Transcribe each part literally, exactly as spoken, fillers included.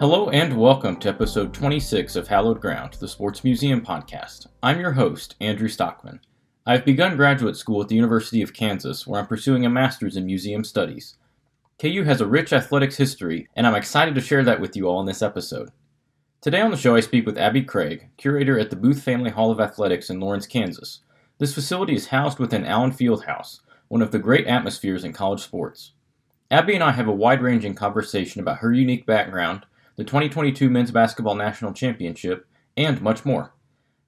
Hello and welcome to episode twenty-six of Hallowed Ground, the Sports Museum podcast. I'm your host, Andrew Stockman. I've begun graduate school at the University of Kansas, where I'm pursuing a master's in museum studies. K U has a rich athletics history, and I'm excited to share that with you all in this episode. Today on the show, I speak with Abby Craig, curator at the Booth Family Hall of Athletics in Lawrence, Kansas. This facility is housed within Allen Fieldhouse, one of the great atmospheres in college sports. Abby and I have a wide-ranging conversation about her unique background, the twenty twenty-two Men's Basketball National Championship, and much more.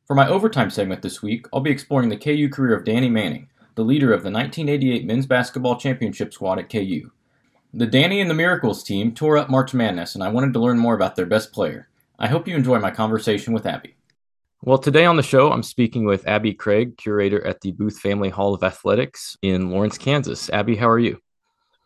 For my overtime segment this week, I'll be exploring the K U career of Danny Manning, the leader of the nineteen eighty-eight Men's Basketball Championship squad at K U. The Danny and the Miracles team tore up March Madness, and I wanted to learn more about their best player. I hope you enjoy my conversation with Abby. Well, today on the show, I'm speaking with Abby Craig, curator at the Booth Family Hall of Athletics in Lawrence, Kansas. Abby, how are you?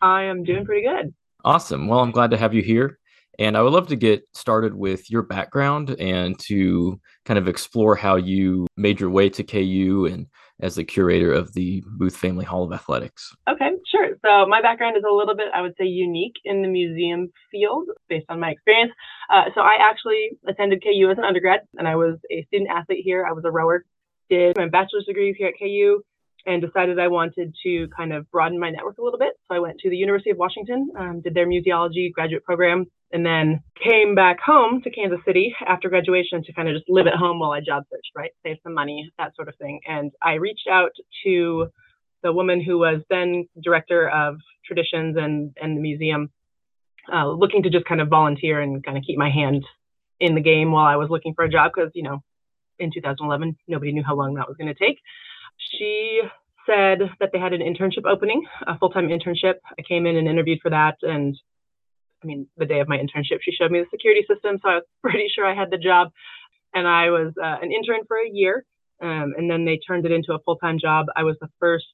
I am doing pretty good. Awesome. Well, I'm glad to have you here. And I would love to get started with your background and to kind of explore how you made your way to K U and as the curator of the Booth Family Hall of Athletics. Okay, sure. So my background is a little bit, I would say, unique in the museum field based on my experience. Uh, so I actually attended K U as an undergrad, and I was a student athlete here. I was a rower, did my bachelor's degree here at K U, and decided I wanted to kind of broaden my network a little bit. So I went to the University of Washington, um, did their museology graduate program, and then came back home to Kansas City after graduation to kind of just live at home while I job searched, right? Save some money, that sort of thing. And I reached out to the woman who was then director of traditions and, and the museum, uh, looking to just kind of volunteer and kind of keep my hand in the game while I was looking for a job. Because, you know, in two thousand eleven, nobody knew how long that was going to take. She said that they had an internship opening, a full-time internship. I came in and interviewed for that. And I mean, the day of my internship, she showed me the security system. So I was pretty sure I had the job. And I was uh, an intern for a year. Um, and then they turned it into a full-time job. I was the first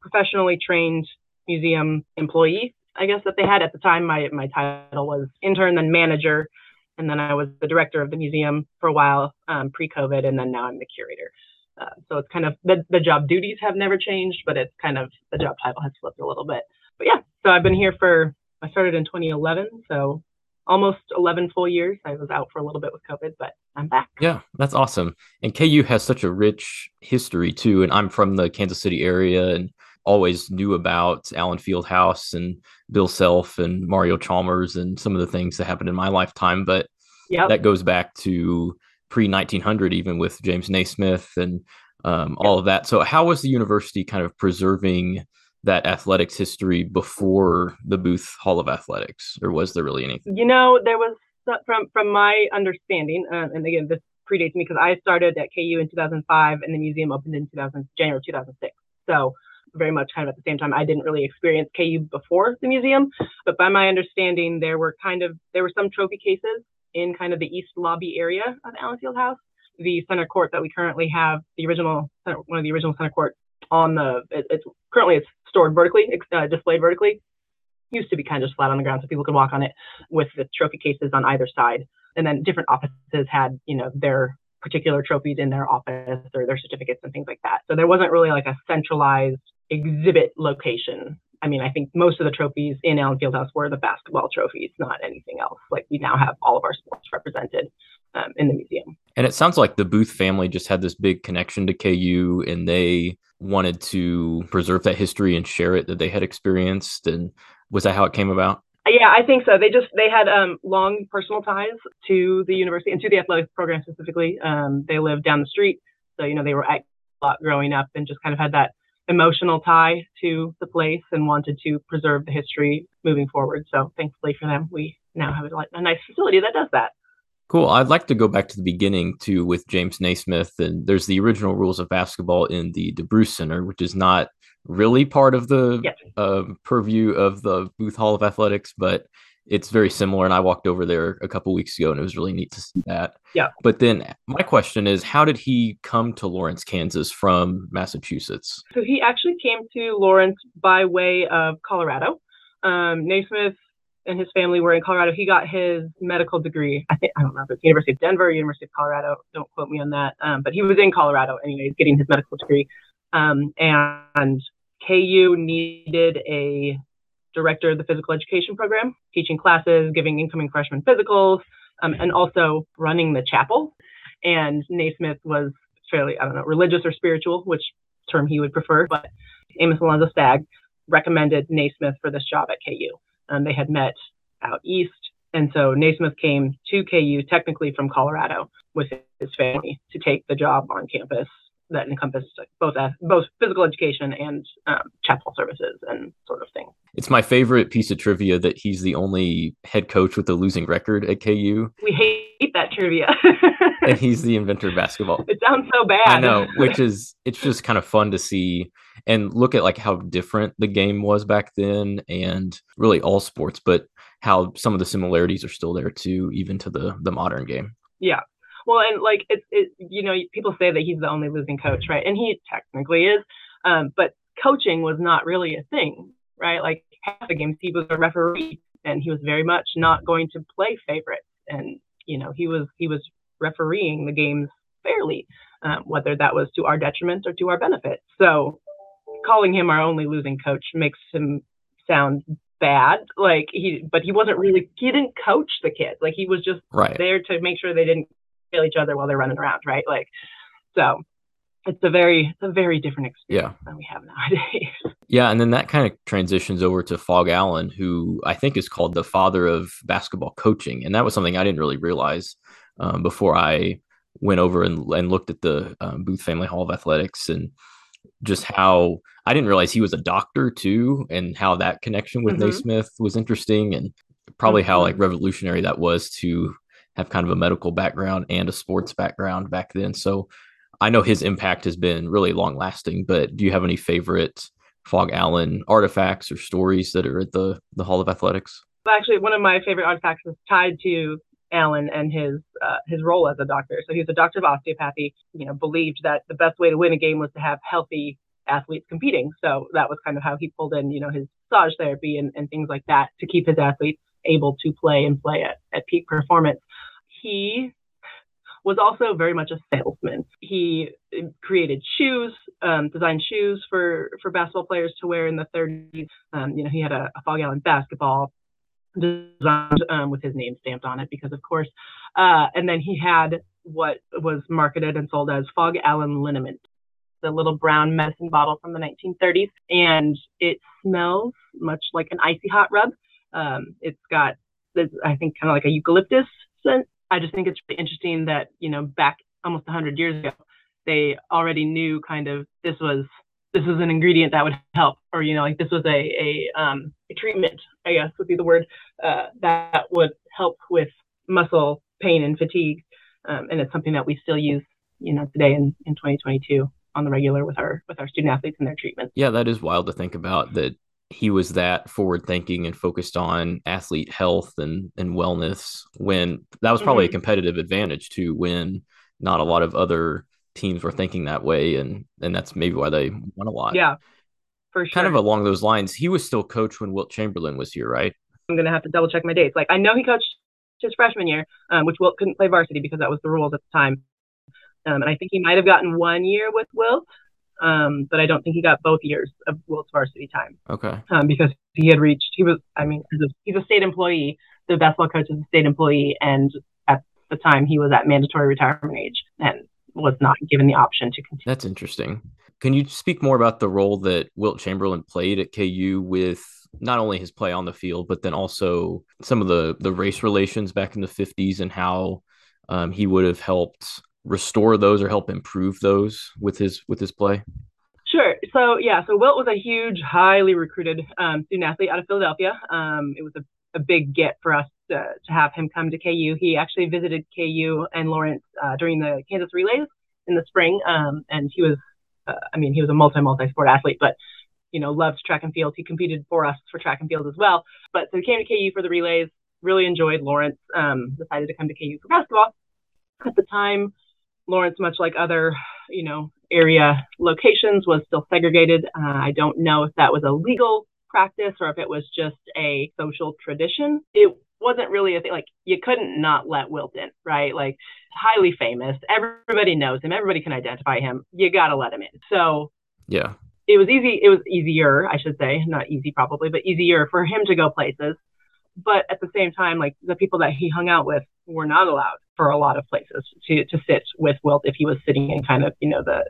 professionally trained museum employee, I guess, that they had at the time. My, my title was intern, then manager. And then I was the director of the museum for a while, um, pre-COVID. And then now I'm the curator. Uh, so it's kind of the, the job duties have never changed, but it's kind of the job title has flipped a little bit. But yeah, so I've been here for, I started in twenty eleven, so almost eleven full years. I was out for a little bit with COVID, but I'm back. Yeah, that's awesome. And K U has such a rich history too. And I'm from the Kansas City area and always knew about Allen Fieldhouse and Bill Self and Mario Chalmers and some of the things that happened in my lifetime. But yep, that goes back to pre nineteen hundred, even with James Naismith and um, all of that. So how was the university kind of preserving that athletics history before the Booth Hall of Athletics, or was there really anything? You know, there was, from from my understanding, uh, and again, this predates me because I started at K U in two thousand five and the museum opened in two thousand, January two thousand six. So very much kind of at the same time. I didn't really experience K U before the museum, but by my understanding, there were kind of, there were some trophy cases in kind of the east lobby area of Allen Fieldhouse. The center court that we currently have, the original, one of the original center courts on the, it, it's currently it's stored vertically, uh, displayed vertically, used to be kind of just flat on the ground so people could walk on it with the trophy cases on either side. And then different offices had, you know, their particular trophies in their office or their certificates and things like that. So there wasn't really like a centralized exhibit location. I mean, I think most of the trophies in Allen Fieldhouse were the basketball trophies, not anything else. Like, we now have all of our sports represented um, in the museum. And it sounds like the Booth family just had this big connection to K U, and they wanted to preserve that history and share it that they had experienced. And was that how it came about? Yeah, I think so. They just, they had um, long personal ties to the university and to the athletics program specifically. Um, they lived down the street. So, you know, they were at a lot growing up and just kind of had that emotional tie to the place and wanted to preserve the history moving forward. So thankfully for them, we now have a, a nice facility that does that. Cool. I'd like to go back to the beginning too with James Naismith. And there's the original rules of basketball in the DeBruce Center, which is not really part of the yes. uh, purview of the Booth Hall of Athletics, but it's very similar. And I walked over there a couple weeks ago and it was really neat to see that. Yeah. But then my question is, how did he come to Lawrence, Kansas from Massachusetts? So he actually came to Lawrence by way of Colorado. Um, Naismith and his family were in Colorado. He got his medical degree. I think, I don't know if it's University of Denver, University of Colorado. Don't quote me on that. Um, but he was in Colorado anyways, getting his medical degree. Um, and K U needed a director of the physical education program, teaching classes, giving incoming freshmen physicals, um, and also running the chapel. And Naismith was fairly, I don't know, religious or spiritual, which term he would prefer, but Amos Alonzo Stagg recommended Naismith for this job at K U. Um, they had met out east, and so Naismith came to K U technically from Colorado with his family to take the job on campus that encompassed both both physical education and um, chapel services and sort of thing. It's my favorite piece of trivia that he's the only head coach with a losing record at K U. We hate that trivia. And he's the inventor of basketball. It sounds so bad. I know, which is, it's just kind of fun to see and look at like how different the game was back then and really all sports, but how some of the similarities are still there too, even to the the modern game. Yeah. Well, and like, it's, it, you know, people say that he's the only losing coach, right? And he technically is, um, but coaching was not really a thing, right? Like half the games he was a referee and he was very much not going to play favorites. And, you know, he was, he was refereeing the games fairly, um, whether that was to our detriment or to our benefit. So calling him our only losing coach makes him sound bad, like he, but he wasn't really, he didn't coach the kids. Like he was just right there to make sure they didn't kill each other while they're running around, right? Like, so it's a very, it's a very different experience yeah. than we have nowadays. Yeah, and then that kind of transitions over to Phog Allen, who I think is called the father of basketball coaching, and that was something I didn't really realize um, before I went over and, and looked at the um, Booth Family Hall of Athletics and just how I didn't realize he was a doctor too, and how that connection with mm-hmm. Naismith was interesting, and probably mm-hmm. how like revolutionary that was to have kind of a medical background and a sports background back then. So I know his impact has been really long lasting, but do you have any favorite Phog Allen artifacts or stories that are at the, the Hall of Athletics? Actually, one of my favorite artifacts is tied to Allen and his uh, his role as a doctor. So he was a doctor of osteopathy, you know, believed that the best way to win a game was to have healthy athletes competing. So that was kind of how he pulled in, you know, his massage therapy and, and things like that to keep his athletes able to play and play at, at peak performance. He was also very much a salesman. He created shoes, um, designed shoes for, for basketball players to wear in the thirties. Um, you know, he had a, a Phog Allen basketball designed um, with his name stamped on it because, of course. Uh, and then he had what was marketed and sold as Phog Allen liniment, the little brown medicine bottle from the nineteen thirties. And it smells much like an icy hot rub. Um, it's got, it's, I think, kind of like a eucalyptus scent. I just think it's really interesting that, you know, back almost one hundred years ago, they already knew kind of this was this was an ingredient that would help, or, you know, like this was a, a, um, a treatment, I guess would be the word, uh, that would help with muscle pain and fatigue. Um, and it's something that we still use, you know, today in, in twenty twenty-two on the regular with our with our student athletes and their treatment. Yeah, that is wild to think about that he was that forward thinking and focused on athlete health and, and wellness when that was probably mm-hmm. a competitive advantage too, when not a lot of other teams were thinking that way. And, and that's maybe why they won a lot. Yeah, for sure. Kind of along those lines, he was still coach when Wilt Chamberlain was here, right? I'm going to have to double check my dates. Like I know he coached his freshman year, um, which Wilt couldn't play varsity because that was the rules at the time. Um, and I think he might've gotten one year with Wilt. Um, but I don't think he got both years of Wilt's varsity time. Okay. Um, because he had reached, he was, I mean, he's a, he's a state employee. The basketball coach is a state employee. And at the time he was at mandatory retirement age and was not given the option to continue. That's interesting. Can you speak more about the role that Wilt Chamberlain played at K U with not only his play on the field, but then also some of the, the race relations back in the fifties and how um, he would have helped restore those or help improve those with his with his play? Sure. So yeah, so Wilt was a huge, highly recruited um, student athlete out of Philadelphia. Um, it was a, a big get for us to, to have him come to K U. He actually visited K U and Lawrence uh, during the Kansas Relays in the spring, um, and he was, uh, I mean, he was a multi multi sport athlete, but you know, loved track and field. He competed for us for track and field as well. But so he came to K U for the relays. Really enjoyed Lawrence. Um, decided to come to K U for basketball. At the time, Lawrence, much like other, you know, area locations, was still segregated. Uh, I don't know if that was a legal practice or if it was just a social tradition. It wasn't really a thing. Like, you couldn't not let Wilt in, right? Like, highly famous. Everybody knows him. Everybody can identify him. You got to let him in. So yeah, it was easy. It was easier, I should say, not easy probably, but easier for him to go places. But at the same time, like the people that he hung out with were not allowed for a lot of places to, to sit with Wilt if he was sitting in kind of, you know, the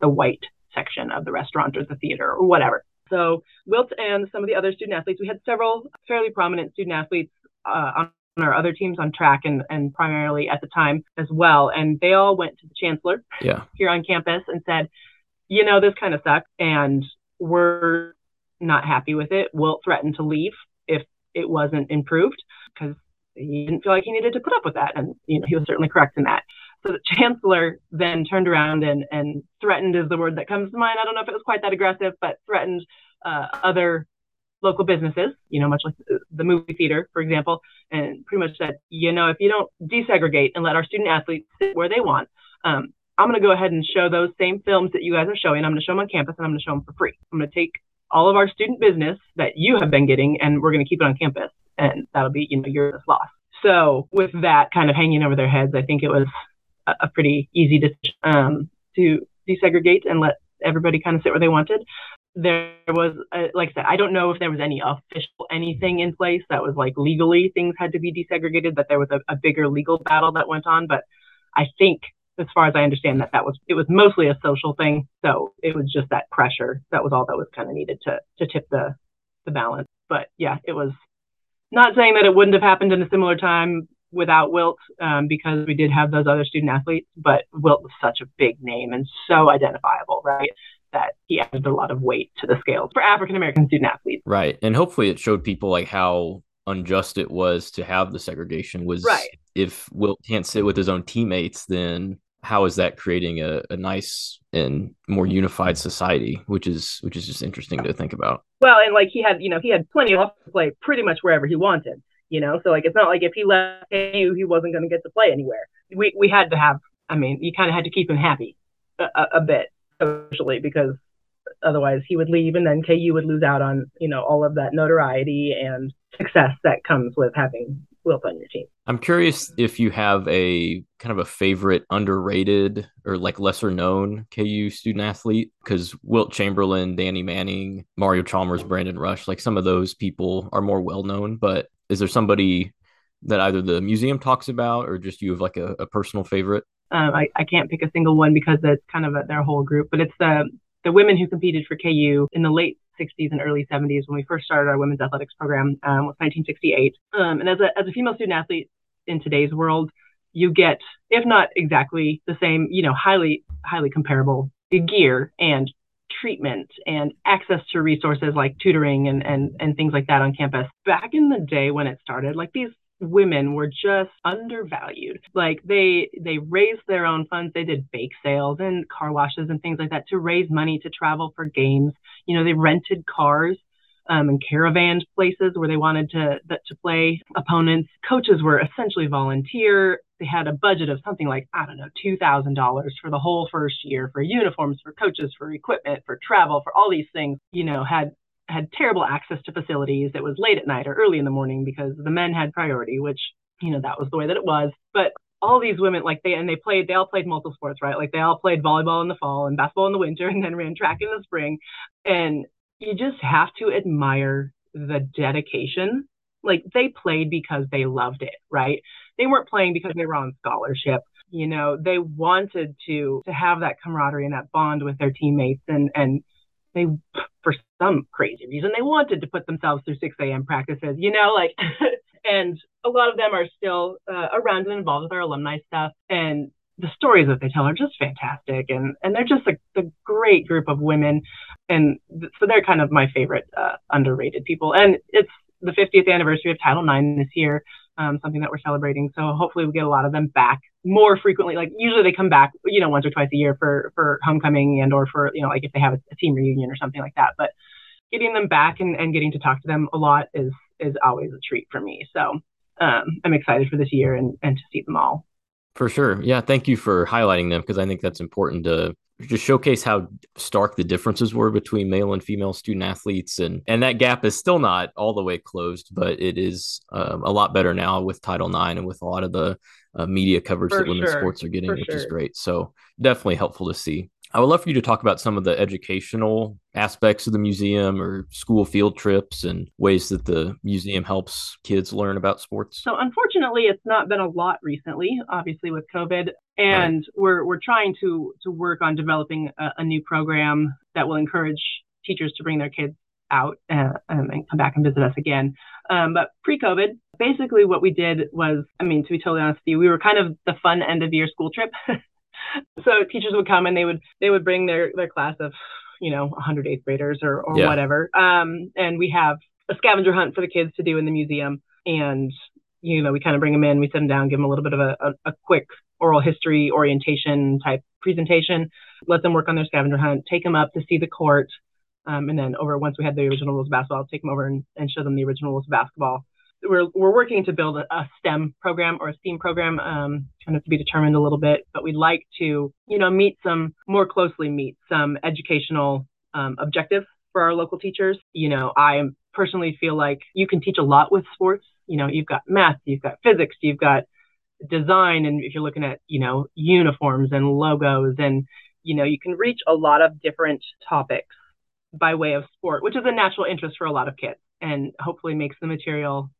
the white section of the restaurant or the theater or whatever. So Wilt and some of the other student athletes, we had several fairly prominent student athletes uh, on our other teams on track and, and primarily at the time as well. And they all went to the chancellor yeah. here on campus and said, you know, this kind of sucks and we're not happy with it. Wilt threatened to leave if it wasn't improved because he didn't feel like he needed to put up with that. And, you know, he was certainly correct in that. So the chancellor then turned around and, and threatened is the word that comes to mind. I don't know if it was quite that aggressive, but threatened uh, other local businesses, you know, much like the movie theater, for example, and pretty much said, you know, if you don't desegregate and let our student athletes sit where they want, um, I'm going to go ahead and show those same films that you guys are showing. I'm going to show them on campus and I'm going to show them for free. I'm going to take all of our student business that you have been getting and we're going to keep it on campus. And that'll be, you know, your loss. So with that kind of hanging over their heads, I think it was a pretty easy decision um, to desegregate and let everybody kind of sit where they wanted. There was, a, like I said, I don't know if there was any official anything in place that was like legally things had to be desegregated, that there was a, a bigger legal battle that went on. But I think, as far as I understand, that that was, it was mostly a social thing. So it was just that pressure. That was all that was kind of needed to to tip the, the balance. But yeah, it was not saying that it wouldn't have happened in a similar time without Wilt, um, because we did have those other student athletes, but Wilt was such a big name and so identifiable, right, that he added a lot of weight to the scales for African-American student athletes. Right. And hopefully it showed people like how unjust it was to have the segregation was right. If Wilt can't sit with his own teammates, then how is that creating a, a nice and more unified society, which is which is just interesting to think about. Well, and like he had, you know, he had plenty of play pretty much wherever he wanted. You know, so like, it's not like if he left you, he wasn't going to get to play anywhere. We we had to have, I mean, you kind of had to keep him happy a, a bit socially, because otherwise he would leave and then K U would lose out on, you know, all of that notoriety and success that comes with having Wilt on your team. I'm curious if you have a kind of a favorite underrated or like lesser known K U student athlete, because Wilt Chamberlain, Danny Manning, Mario Chalmers, Brandon Rush, like some of those people are more well known, but is there somebody that either the museum talks about or just you have like a, a personal favorite? Um, I, I can't pick a single one because it's kind of a, their whole group, but it's the the women who competed for K U in the late sixties and early seventies when we first started our women's athletics program, um, was nineteen sixty-eight. Um, and as a, as a female student athlete in today's world, you get, if not exactly the same, you know, highly, highly comparable gear and treatment and access to resources like tutoring and, and, and things like that on campus. Back in the day when it started, like these women were just undervalued. Like they they raised their own funds. They did bake sales and car washes and things like that to raise money to travel for games. You know, they rented cars um, and caravanned places where they wanted to to play opponents. Coaches were essentially volunteer. They had a budget of something like, I don't know, two thousand dollars for the whole first year for uniforms, for coaches, for equipment, for travel, for all these things, you know, had had terrible access to facilities. It was late at night or early in the morning because the men had priority, which, you know, that was the way that it was. But all these women, like they, and they played, they all played multiple sports, right? Like they all played volleyball in the fall and basketball in the winter and then ran track in the spring. And you just have to admire the dedication. Like they played because they loved it, right? They weren't playing because they were on scholarship. You know, they wanted to to have that camaraderie and that bond with their teammates. And, and they, for some crazy reason, they wanted to put themselves through six a.m. practices, you know, like, and a lot of them are still uh, around and involved with our alumni stuff. And the stories that they tell are just fantastic. And, and they're just a, a great group of women. And th- so they're kind of my favorite uh, underrated people. And it's the fiftieth anniversary of Title nine this year, um, something that we're celebrating. So hopefully we get a lot of them back more frequently. Like usually they come back, you know, once or twice a year for, for homecoming and or for, you know, like if they have a, a team reunion or something like that. But getting them back and, and getting to talk to them a lot is is always a treat for me. So um, I'm excited for this year and, and to see them all. For sure. Yeah. Thank you for highlighting them because I think that's important to just showcase how stark the differences were between male and female student athletes. And, and that gap is still not all the way closed, but it is um, a lot better now with Title nine and with a lot of the uh, media coverage for that women's sure. sports are getting, for which sure. is great. So definitely helpful to see. I would love for you to talk about some of the educational aspects of the museum or school field trips and ways that the museum helps kids learn about sports. So unfortunately, it's not been a lot recently, obviously with COVID, and right. we're we're trying to to work on developing a, a new program that will encourage teachers to bring their kids out uh, um, and come back and visit us again. Um, but pre-COVID, basically what we did was, I mean, to be totally honest with you, we were kind of the fun end of year school trip. So teachers would come and they would they would bring their, their class of, you know, one hundred eighth graders or, or yeah. whatever. Um, and we have a scavenger hunt for the kids to do in the museum. And, you know, we kind of bring them in, we sit them down, give them a little bit of a, a, a quick oral history orientation type presentation, let them work on their scavenger hunt, take them up to see the court. Um, and then over once we had the original rules of basketball, I'll take them over and, and show them the original rules of basketball. We're we're working to build a STEM program or a STEAM program, um, kind of to be determined a little bit, but we'd like to, you know, meet some more closely meet some educational um, objectives for our local teachers. You know, I personally feel like you can teach a lot with sports. You know, you've got math, you've got physics, you've got design, and if you're looking at, you know, uniforms and logos, and you know, you can reach a lot of different topics by way of sport, which is a natural interest for a lot of kids, and hopefully makes the material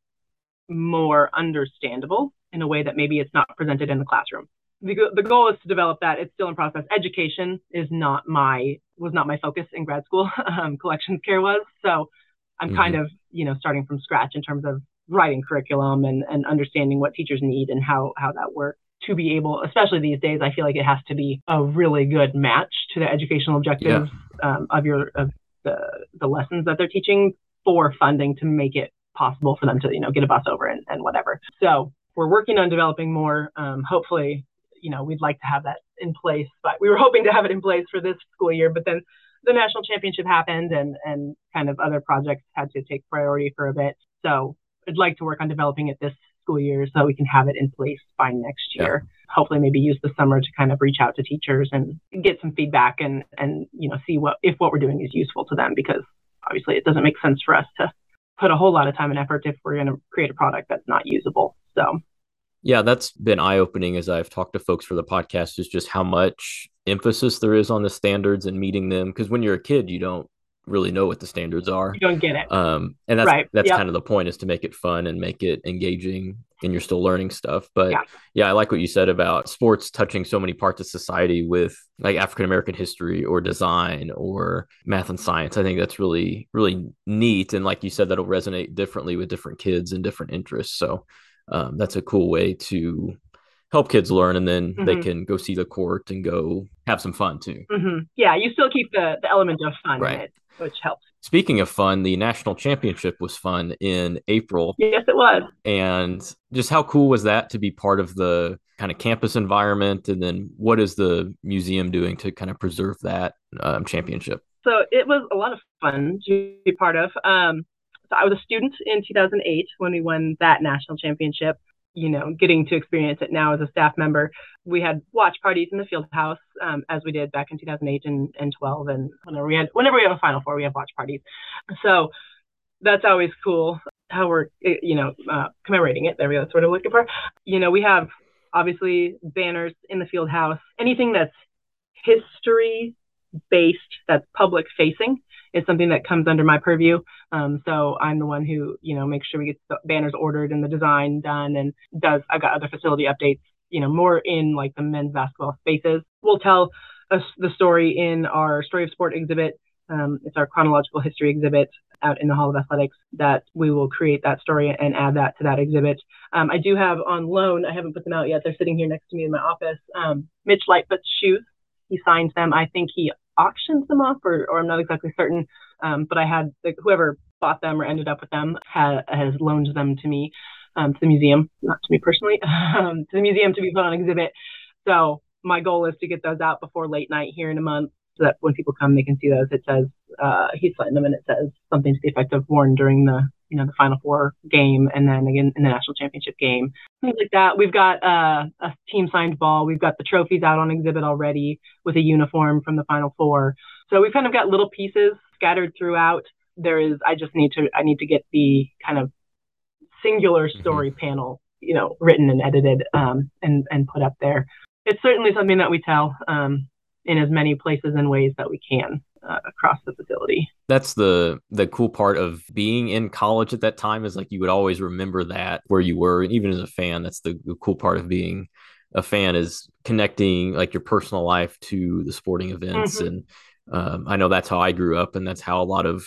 more understandable in a way that maybe it's not presented in the classroom. The, the goal is to develop that. It's still in process. Education is not my, was not my focus in grad school. Um, collections care was. So I'm mm-hmm. kind of, you know, starting from scratch in terms of writing curriculum and, and understanding what teachers need and how, how that works to be able, especially these days, I feel like it has to be a really good match to the educational objectives yeah. um, of your, of the, the lessons that they're teaching for funding to make it possible for them to, you know, get a bus over and, and whatever. So we're working on developing more. Um, hopefully, you know, we'd like to have that in place, but we were hoping to have it in place for this school year, but then the national championship happened and, and kind of other projects had to take priority for a bit. So I'd like to work on developing it this school year so that we can have it in place by next year. Yeah. Hopefully maybe use the summer to kind of reach out to teachers and get some feedback and, and, you know, see what, if what we're doing is useful to them, because obviously it doesn't make sense for us to put a whole lot of time and effort if we're going to create a product that's not usable. So, yeah, that's been eye-opening as I've talked to folks for the podcast, is just how much emphasis there is on the standards and meeting them. Because when you're a kid, you don't really know what the standards are. You don't get it. Um, and that's right. that's yep. kind of the point, is to make it fun and make it engaging, and you're still learning stuff. But yeah. yeah, I like what you said about sports touching so many parts of society with like African-American history or design or math and science. I think that's really, really neat. And like you said, that'll resonate differently with different kids and different interests. So um, that's a cool way to help kids learn, and then mm-hmm. they can go see the court and go have some fun too. Mm-hmm. Yeah, you still keep the, the element of fun right. in it, which helps. Speaking of fun, the national championship was fun in April. Yes, it was. And just how cool was that to be part of the kind of campus environment? And then what is the museum doing to kind of preserve that um, championship? So it was a lot of fun to be part of. Um, so I was a student in two thousand eight when we won that national championship. You know, getting to experience it now as a staff member. We had watch parties in the field house, um, as we did back in two thousand eight and, and twelve. And whenever we, had, whenever we have a Final Four, we have watch parties. So that's always cool how we're, you know, uh, commemorating it. There we go. That's what I'm looking for. You know, we have obviously banners in the field house. Anything that's history-based, that's public-facing, is something that comes under my purview. Um, so I'm the one who, you know, makes sure we get the banners ordered and the design done, and does, I've got other facility updates, you know, more in like the men's basketball spaces. We'll tell us the story in our Story of Sport exhibit. Um, it's our chronological history exhibit out in the Hall of Athletics, that we will create that story and add that to that exhibit. Um, I do have on loan, I haven't put them out yet. They're sitting here next to me in my office. Um, Mitch Lightfoot's shoes. He signed them. I think he auctioned them off, or, or I'm not exactly certain, um, but I had the, whoever bought them or ended up with them ha, has loaned them to me, um, to the museum, not to me personally, um, to the museum to be put on exhibit. So my goal is to get those out before late night here in a month, so that when people come, they can see those. It says, uh, he signed them, and it says something to the effect of worn during the, you know, the Final Four game, and then again in the national championship game, things like that. We've got uh, a team signed ball. We've got the trophies out on exhibit already with a uniform from the Final Four. So we've kind of got little pieces scattered throughout. There is, I just need to, I need to get the kind of singular story mm-hmm. panel, you know, written and edited um, and, and put up there. It's certainly something that we tell. Um, in as many places and ways that we can uh, across the facility. That's the the cool part of being in college at that time, is like you would always remember that where you were. And even as a fan, that's the, the cool part of being a fan, is connecting like your personal life to the sporting events. Mm-hmm. And um, I know that's how I grew up, and that's how a lot of,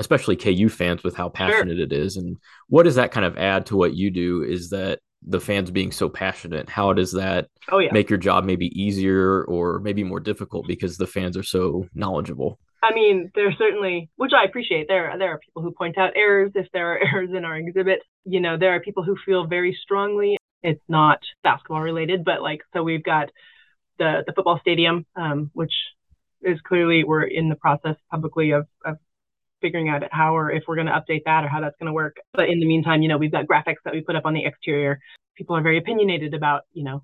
especially K U fans, with how passionate sure. it is. And what does that kind of add to what you do, is that the fans being so passionate, how does that oh, yeah. make your job maybe easier or maybe more difficult because the fans are so knowledgeable? I mean, there's certainly, which I appreciate, there, there are people who point out errors if there are errors in our exhibit. You know, there are people who feel very strongly. It's not basketball related, but like, so we've got the, the football stadium, um, which is clearly, we're in the process publicly of, of figuring out how or if we're going to update that or how that's going to work. But in the meantime, you know, we've got graphics that we put up on the exterior. People are very opinionated about, you know,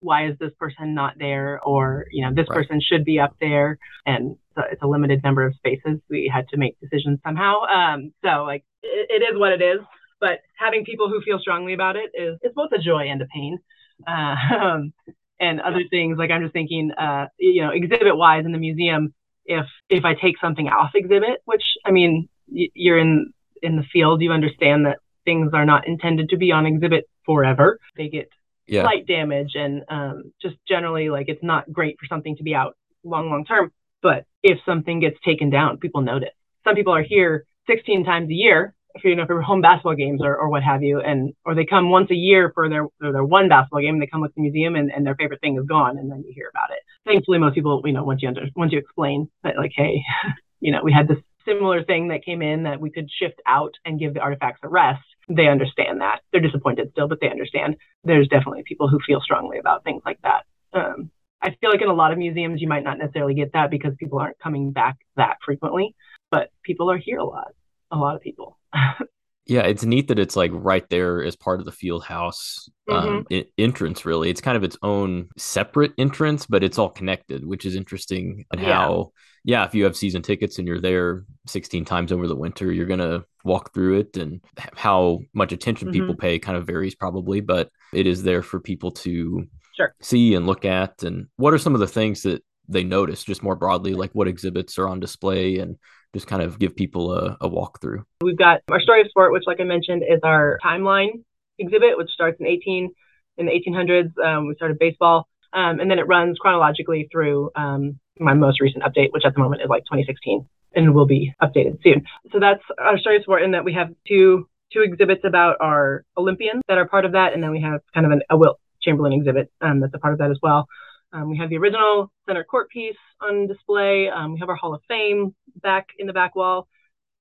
why is this person not there, or, you know, this right. person should be up there. And so it's a limited number of spaces. We had to make decisions somehow. Um, so like, it, it is what it is. But having people who feel strongly about it is, it's both a joy and a pain. Uh, and other things, like I'm just thinking, uh, you know, exhibit wise in the museum, if if I take something off exhibit, which, I mean, y- you're in, in the field, you understand that things are not intended to be on exhibit forever. They get yeah. slight damage, and um, just generally, like, it's not great for something to be out long, long term. But if something gets taken down, people notice. Some people are here sixteen times a year, if you know, for home basketball games or, or what have you, and or they come once a year for their for their one basketball game, and they come look at the museum, and, and their favorite thing is gone, and then you hear about it. Thankfully, most people, you know, once you under, once you explain that, like, hey, you know, we had this similar thing that came in that we could shift out and give the artifacts a rest. They understand that. They're disappointed still, but they understand. There's definitely people who feel strongly about things like that. Um, I feel like in a lot of museums, you might not necessarily get that because people aren't coming back that frequently, but people are here a lot. A lot of people. Yeah, it's neat that it's like right there as part of the field house um, mm-hmm. entrance, really. It's kind of its own separate entrance, but it's all connected, which is interesting. And yeah. how, yeah, if you have season tickets and you're there sixteen times over the winter, you're going to walk through it, and how much attention mm-hmm. people pay kind of varies probably, but it is there for people to sure. see and look at. And what are some of the things that they notice just more broadly, like what exhibits are on display, and just kind of give people a, a walkthrough? We've got our Story of Sport, which, like I mentioned, is our timeline exhibit, which starts in eighteen in the eighteen hundreds. Um, we started baseball, um, and then it runs chronologically through um, my most recent update, which at the moment is like twenty sixteen, and will be updated soon. So that's our Story of Sport, in that we have two two exhibits about our Olympians that are part of that, and then we have kind of an, a Wilt Chamberlain exhibit um, that's a part of that as well. Um, we have the original center court piece on display. Um, we have our Hall of Fame back in the back wall.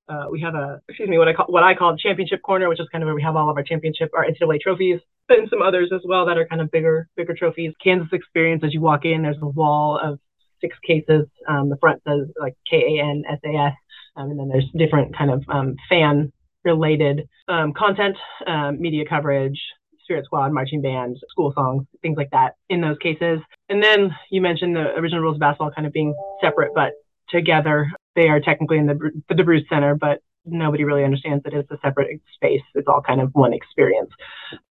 Uh, we have a, excuse me, what I call what I call the championship corner, which is kind of where we have all of our championship, our N C double A trophies, and some others as well that are kind of bigger, bigger trophies. Kansas Experience, as you walk in, there's a wall of six cases. Um, the front says like K A N S A S, um, and then there's different kind of um, fan-related um, content, um, media coverage, Spirit Squad, marching band, school songs, things like that in those cases. And then you mentioned the original rules of basketball kind of being separate, but together. They are technically in the, the DeBruce Center, but nobody really understands that it's a separate space. It's all kind of one experience.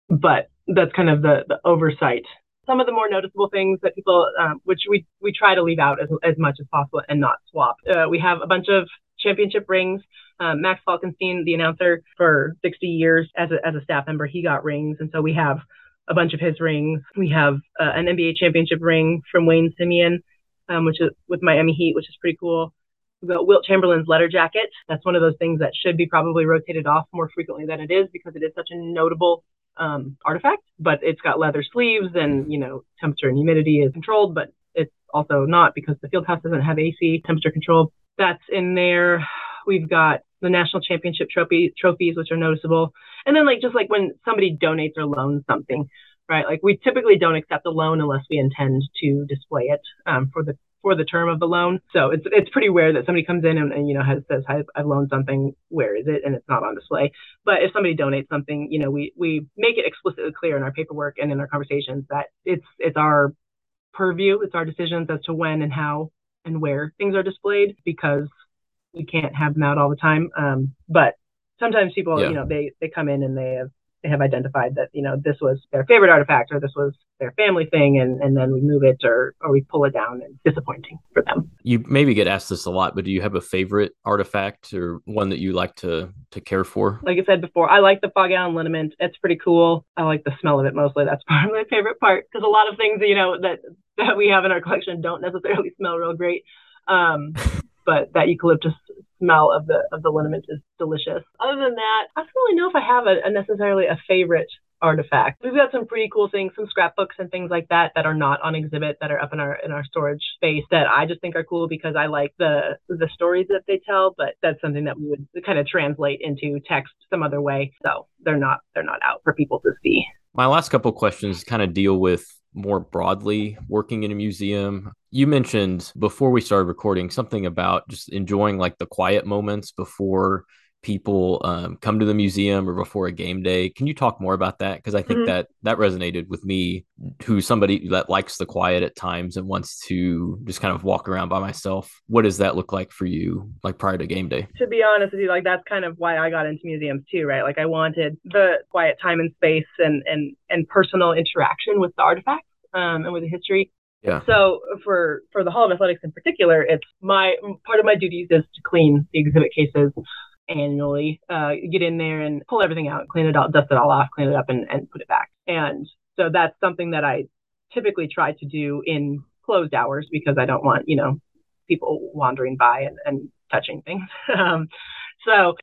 But that's kind of the, the oversight. Some of the more noticeable things that people, um, which we, we try to leave out as, as much as possible and not swap. Uh, we have a bunch of championship rings. Um, Max Falkenstein, the announcer for sixty years as a, as a staff member, he got rings. And so we have a bunch of his rings. We have uh, an N B A championship ring from Wayne Simien, um, which is with Miami Heat, which is pretty cool. We've got Wilt Chamberlain's letter jacket. That's one of those things that should be probably rotated off more frequently than it is, because it is such a notable um, artifact, but it's got leather sleeves and, you know, temperature and humidity is controlled, but it's also not, because the field house doesn't have A C temperature control. That's in there. We've got the national championship trophy trophies, which are noticeable. And then like, just like when somebody donates or loans something, right? Like we typically don't accept a loan unless we intend to display it um, for the, for the term of the loan. So it's, it's pretty rare that somebody comes in and, and you know, has, says, I've, I've loaned something, where is it? And it's not on display. But if somebody donates something, you know, we, we make it explicitly clear in our paperwork and in our conversations that it's, it's our purview. It's our decisions as to when and how and where things are displayed, because we can't have them out all the time. Um, but sometimes people, yeah. you know, they, they come in and they have have identified that, you know, this was their favorite artifact or this was their family thing, and, and then we move it or or we pull it down, and disappointing for them. You maybe get asked this a lot, but do you have a favorite artifact or one that you like to to care for? Like I said before, I like the Phog Allen liniment. It's pretty cool. I like the smell of it mostly. That's probably my favorite part, because a lot of things, you know, that, that we have in our collection don't necessarily smell real great. Um, but that eucalyptus smell of the of the liniment is delicious. Other than that, I don't really know if I have a, a necessarily a favorite artifact. We've got some pretty cool things, some scrapbooks and things like that that are not on exhibit, that are up in our in our storage space, that I just think are cool because I like the the stories that they tell. But that's something that we would kind of translate into text some other way, so they're not they're not out for people to see. My last couple of questions kind of deal with more broadly working in a museum. You mentioned before we started recording something about just enjoying like the quiet moments before people um, come to the museum or before a game day. Can you talk more about that? Because I think mm-hmm. that that resonated with me, who's somebody that likes the quiet at times and wants to just kind of walk around by myself. What does that look like for you, like prior to game day? To be honest with you, like that's kind of why I got into museums too, right? Like I wanted the quiet time and space and and and personal interaction with the artifacts um, and with the history. Yeah. So for, for the Hall of Athletics in particular, it's my part of my duties is to clean the exhibit cases annually, uh, get in there and pull everything out, clean it all, dust it all off, clean it up and, and put it back. And so that's something that I typically try to do in closed hours because I don't want, you know, people wandering by and, and touching things. um, so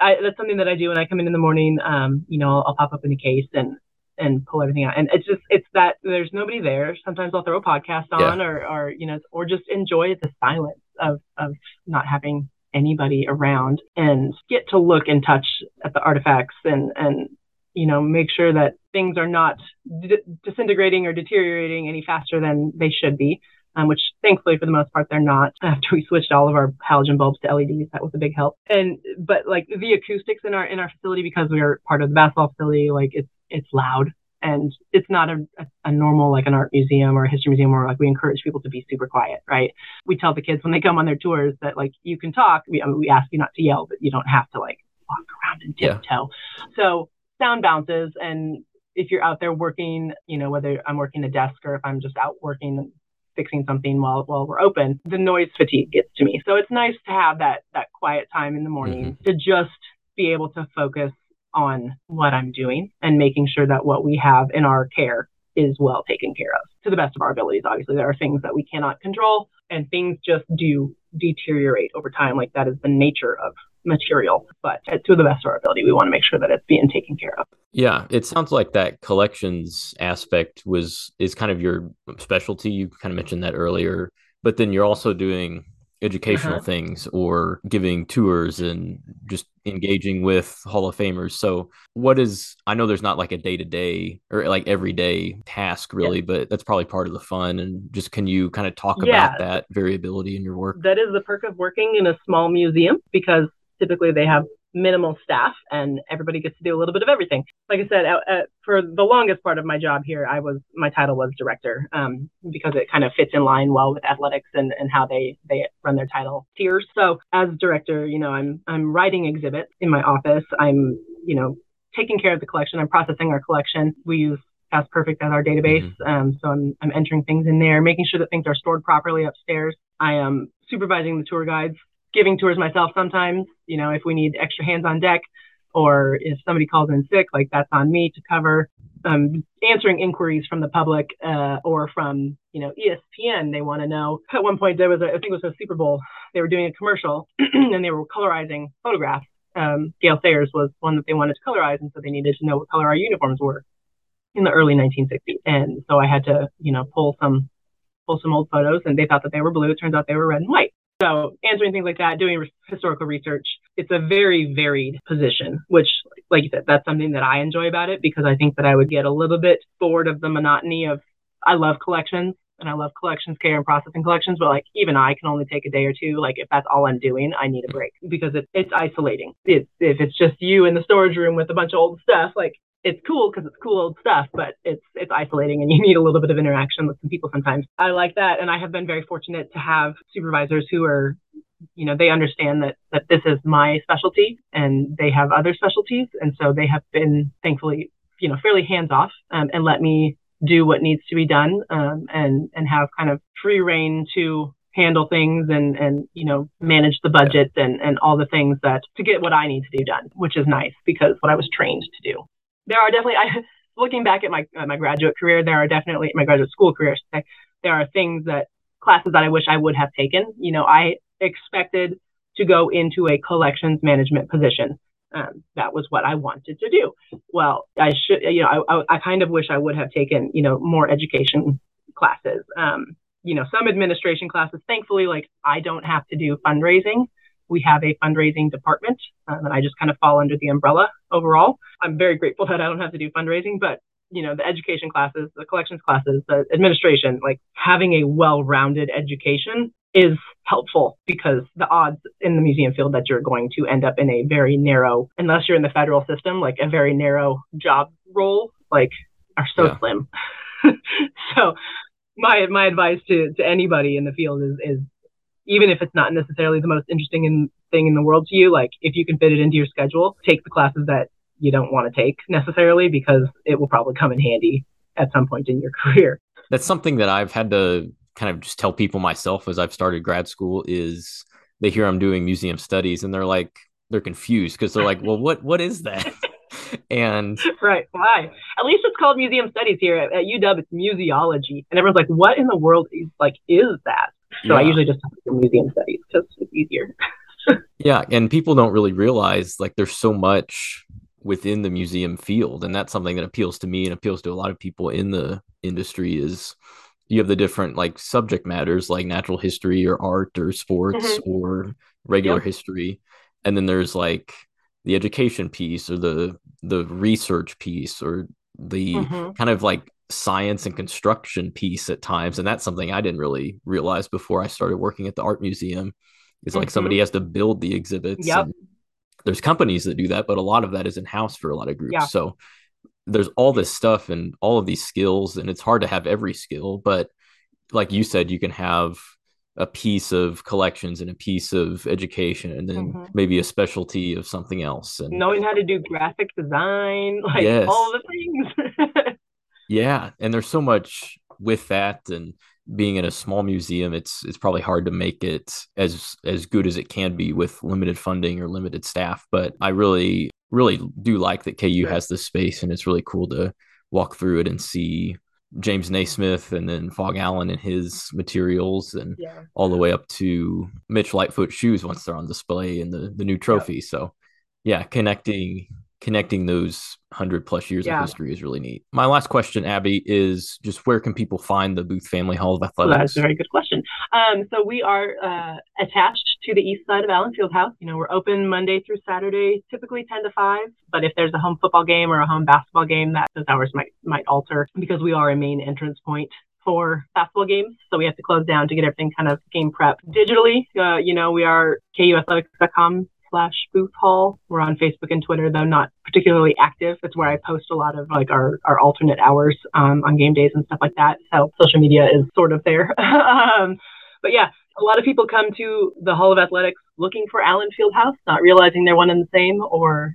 I, that's something that I do when I come in in the morning. Um, you know, I'll, I'll pop up in the case and, and pull everything out. And it's just, it's that there's nobody there. Sometimes I'll throw a podcast on yeah. or, or, you know, or just enjoy the silence of, of not having anybody around and get to look and touch at the artifacts and, and, you know, make sure that things are not d- disintegrating or deteriorating any faster than they should be, um, which thankfully for the most part, they're not. After we switched all of our halogen bulbs to L E Ds, that was a big help. And, but like the acoustics in our, in our facility, because we are part of the basketball facility, like it's, it's loud and it's not a, a, a normal, like an art museum or a history museum where like we encourage people to be super quiet, right? We tell the kids when they come on their tours that like, you can talk. We, I mean, we ask you not to yell, but you don't have to like walk around and tiptoe. Yeah. So sound bounces. And if you're out there working, you know, whether I'm working a desk or if I'm just out working and fixing something while, while we're open, the noise fatigue gets to me. So it's nice to have that, that quiet time in the morning mm-hmm. to just be able to focus on what I'm doing and making sure that what we have in our care is well taken care of to the best of our abilities. Obviously, there are things that we cannot control and things just do deteriorate over time. Like that is the nature of material, but to the best of our ability, we want to make sure that it's being taken care of. Yeah. It sounds like that collections aspect was, is kind of your specialty. You kind of mentioned that earlier, but then you're also doing educational uh-huh. things or giving tours and just engaging with Hall of Famers. So what is, I know there's not like a day-to-day or like everyday task really, yeah. but that's probably part of the fun. And just, can you kind of talk yeah. about that variability in your work? That is the perk of working in a small museum, because typically they have minimal staff and everybody gets to do a little bit of everything. Like I said, uh, uh, for the longest part of my job here, I was, my title was director um, because it kind of fits in line well with athletics and, and how they, they run their title tiers. So as director, you know, I'm, I'm writing exhibits in my office. I'm, you know, taking care of the collection. I'm processing our collection. We use CastPerfect as our database. Mm-hmm. Um, so I'm, I'm entering things in there, making sure that things are stored properly upstairs. I am supervising the tour guides, giving tours myself sometimes, you know, if we need extra hands on deck or if somebody calls in sick, like that's on me to cover. Um, answering inquiries from the public uh, or from, you know, E S P N. They want to know. At one point, there was, a, I think it was a Super Bowl. They were doing a commercial and they were colorizing photographs. Um, Gale Sayers was one that they wanted to colorize. And so they needed to know what color our uniforms were in the early nineteen sixties. And so I had to, you know, pull some, pull some old photos and they thought that they were blue. It turns out they were red and white. So answering things like that, doing re- historical research, it's a very varied position, which, like you said, that's something that I enjoy about it, because I think that I would get a little bit bored of the monotony of, I love collections and I love collections care and processing collections, but like even I can only take a day or two. Like if that's all I'm doing, I need a break because it, it's isolating. It, if it's just you in the storage room with a bunch of old stuff, like it's cool because it's cool old stuff, but it's it's isolating and you need a little bit of interaction with some people sometimes. I like that. And I have been very fortunate to have supervisors who are you know, they understand that, that this is my specialty and they have other specialties. And so they have been, thankfully, you know, fairly hands off um, and let me do what needs to be done um, and, and have kind of free reign to handle things and, and, you know, manage the budget and, and all the things that to get what I need to do done, which is nice because what I was trained to do. There are definitely, I, looking back at my, uh, my graduate career, there are definitely my graduate school career, I should say, there are things that classes that I wish I would have taken. You know, I expected to go into a collections management position. Um, that was what I wanted to do. Well, I should, you know, I, I kind of wish I would have taken, you know, more education classes, um, you know, some administration classes. Thankfully, like I don't have to do fundraising. We have a fundraising department um, and I just kind of fall under the umbrella overall. I'm very grateful that I don't have to do fundraising, but you know, the education classes, the collections classes, the administration, like having a well-rounded education is helpful because the odds in the museum field that you're going to end up in a very narrow, unless you're in the federal system, like a very narrow job role, like are so yeah. slim. So my my advice to, to anybody in the field is, is even if it's not necessarily the most interesting in, thing in the world to you, like if you can fit it into your schedule, take the classes that you don't want to take necessarily because it will probably come in handy at some point in your career. That's something that I've had to kind of just tell people myself as I've started grad school is they hear I'm doing museum studies and they're like, they're confused because they're like, well, what, what is that? And right. Why? At least it's called museum studies here at, at U W. It's museology. And everyone's like, what in the world is like, is that? So yeah. I usually just do museum studies because it's easier. Yeah. And people don't really realize like there's so much within the museum field. And that's something that appeals to me and appeals to a lot of people in the industry is you have the different like subject matters like natural history or art or sports mm-hmm. or regular yep. history. And then there's like the education piece or the, the research piece or the mm-hmm. kind of like science and construction piece at times. And that's something I didn't really realize before I started working at the art museum is mm-hmm. like somebody has to build the exhibits. Yep. And there's companies that do that, but a lot of that is in house for a lot of groups. Yeah. So there's all this stuff and all of these skills, and it's hard to have every skill. But like you said, you can have a piece of collections and a piece of education, and then mm-hmm. maybe a specialty of something else. And knowing how to do graphic design, like yes. all the things. Yeah. And there's so much with that. And being in a small museum, it's it's probably hard to make it as as good as it can be with limited funding or limited staff. But I really, really do like that K U has this space, and it's really cool to walk through it and see James Naismith and then Phog Allen and his materials and yeah. all the way up to Mitch Lightfoot shoes once they're on display and the, the new trophy. Yeah. So yeah, connecting connecting those one hundred plus years yeah. of history is really neat. My last question, Abby, is just where can people find the Booth Family Hall of Athletics? Well, that's a very good question. Um, so we are uh, attached to the east side of Allen Fieldhouse. You know, we're open Monday through Saturday, typically ten to five. But if there's a home football game or a home basketball game, that those hours might, might alter because we are a main entrance point for basketball games. So we have to close down to get everything kind of game prep digitally. Uh, you know, we are kuathletics.com. slash Booth Hall. We're on Facebook and Twitter, though not particularly active. That's where I post a lot of like our, our alternate hours um, on game days and stuff like that. So social media is sort of there. um, but yeah, a lot of people come to the Hall of Athletics looking for Allen Fieldhouse, not realizing they're one and the same, or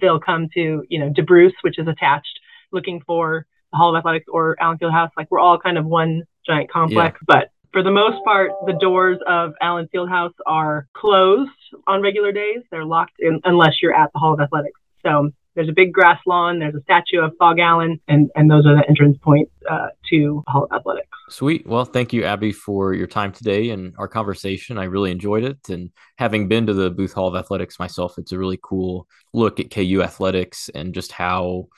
they'll come to, you know, DeBruce, which is attached, looking for the Hall of Athletics or Allen Fieldhouse. Like we're all kind of one giant complex, yeah. but for the most part, the doors of Allen Fieldhouse are closed on regular days. They're locked in unless you're at the Hall of Athletics. So there's a big grass lawn. There's a statue of Phog Allen, and, and those are the entrance points uh, to Hall of Athletics. Sweet. Well, thank you, Abby, for your time today and our conversation. I really enjoyed it. And having been to the Booth Hall of Athletics myself, it's a really cool look at K U athletics and just how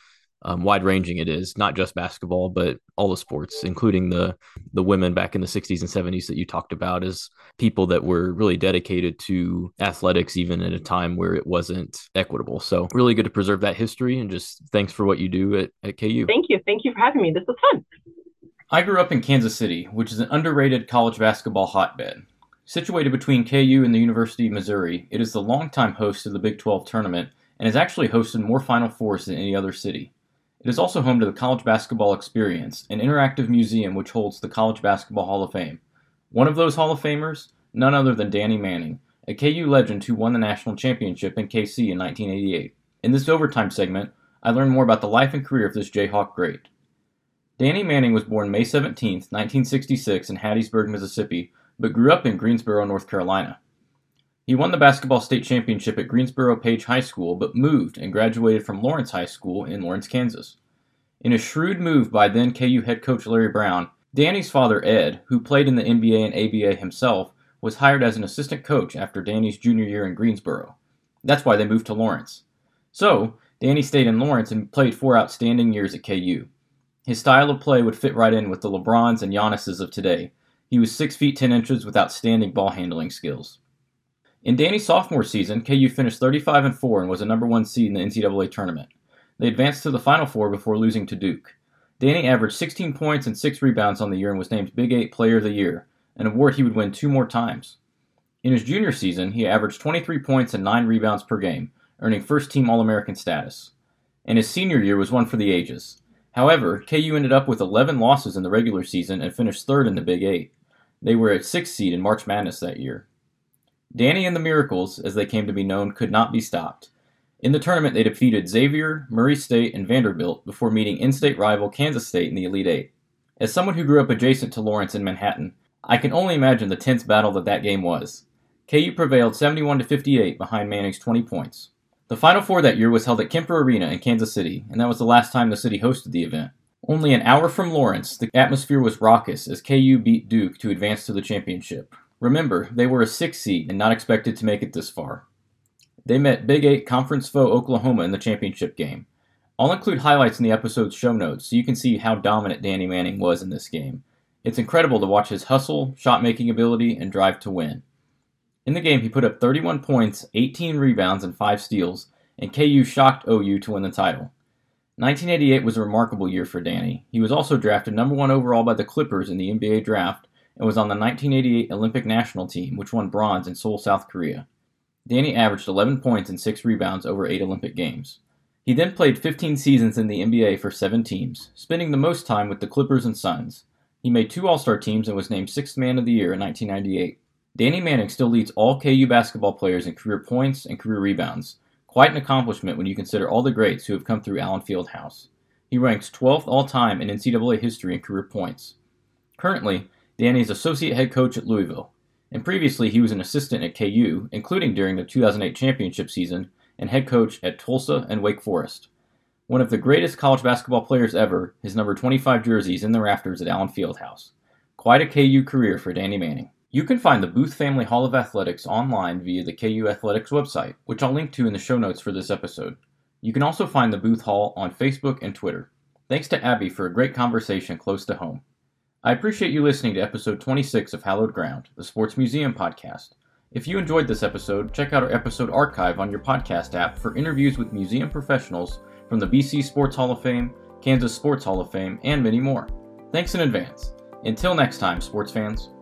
Um, wide-ranging it is, not just basketball, but all the sports, including the the women back in the sixties and seventies that you talked about as people that were really dedicated to athletics, even at a time where it wasn't equitable. So really good to preserve that history, and just thanks for what you do at, at K U. Thank you. Thank you for having me. This was fun. I grew up in Kansas City, which is an underrated college basketball hotbed. Situated between K U and the University of Missouri, it is the longtime host of the Big twelve tournament and has actually hosted more Final Fours than any other city. It is also home to the College Basketball Experience, an interactive museum which holds the College Basketball Hall of Fame. One of those Hall of Famers, none other than Danny Manning, a K U legend who won the national championship in K C in nineteen eighty-eight. In this overtime segment, I learned more about the life and career of this Jayhawk great. Danny Manning was born May seventeenth, nineteen sixty-six in Hattiesburg, Mississippi, but grew up in Greensboro, North Carolina. He won the basketball state championship at Greensboro Page High School, but moved and graduated from Lawrence High School in Lawrence, Kansas. In a shrewd move by then K U head coach Larry Brown, Danny's father Ed, who played in the N B A and A B A himself, was hired as an assistant coach after Danny's junior year in Greensboro. That's why they moved to Lawrence. So, Danny stayed in Lawrence and played four outstanding years at K U. His style of play would fit right in with the LeBrons and Giannis's of today. He was six feet ten inches with outstanding ball handling skills. In Danny's sophomore season, K U finished thirty-five and four and was a number one seed in the N C double A tournament. They advanced to the Final Four before losing to Duke. Danny averaged sixteen points and six rebounds on the year and was named Big Eight Player of the Year, an award he would win two more times. In his junior season, he averaged twenty-three points and nine rebounds per game, earning first-team All-American status. And his senior year was one for the ages. However, K U ended up with eleven losses in the regular season and finished third in the Big Eight. They were at sixth seed in March Madness that year. Danny and the Miracles, as they came to be known, could not be stopped. In the tournament, they defeated Xavier, Murray State, and Vanderbilt before meeting in-state rival Kansas State in the Elite Eight. As someone who grew up adjacent to Lawrence in Manhattan, I can only imagine the tense battle that that game was. K U prevailed seventy-one to fifty-eight behind Manning's twenty points. The Final Four that year was held at Kemper Arena in Kansas City, and that was the last time the city hosted the event. Only an hour from Lawrence, the atmosphere was raucous as K U beat Duke to advance to the championship. Remember, they were a sixth seed and not expected to make it this far. They met Big Eight conference foe Oklahoma in the championship game. I'll include highlights in the episode's show notes so you can see how dominant Danny Manning was in this game. It's incredible to watch his hustle, shot-making ability, and drive to win. In the game, he put up thirty-one points, eighteen rebounds, and five steals, and K U shocked O U to win the title. nineteen eighty-eight was a remarkable year for Danny. He was also drafted number one overall by the Clippers in the N B A draft and was on the nineteen eighty-eight Olympic national team, which won bronze in Seoul, South Korea. Danny averaged eleven points and six rebounds over eight Olympic games. He then played fifteen seasons in the N B A for seven teams, spending the most time with the Clippers and Suns. He made two All-Star teams and was named sixth man of the year in nineteen ninety-eight. Danny Manning still leads all K U basketball players in career points and career rebounds. Quite an accomplishment when you consider all the greats who have come through Allen Fieldhouse. He ranks twelfth all-time in N C double A history in career points. Currently, Danny is associate head coach at Louisville, and previously he was an assistant at K U, including during the two thousand eight championship season, and head coach at Tulsa and Wake Forest. One of the greatest college basketball players ever, his number twenty-five jersey is in the rafters at Allen Fieldhouse. Quite a K U career for Danny Manning. You can find the Booth Family Hall of Athletics online via the K U Athletics website, which I'll link to in the show notes for this episode. You can also find the Booth Hall on Facebook and Twitter. Thanks to Abby for a great conversation close to home. I appreciate you listening to episode twenty-six of Hallowed Ground, the Sports Museum podcast. If you enjoyed this episode, check out our episode archive on your podcast app for interviews with museum professionals from the B C Sports Hall of Fame, Kansas Sports Hall of Fame, and many more. Thanks in advance. Until next time, sports fans.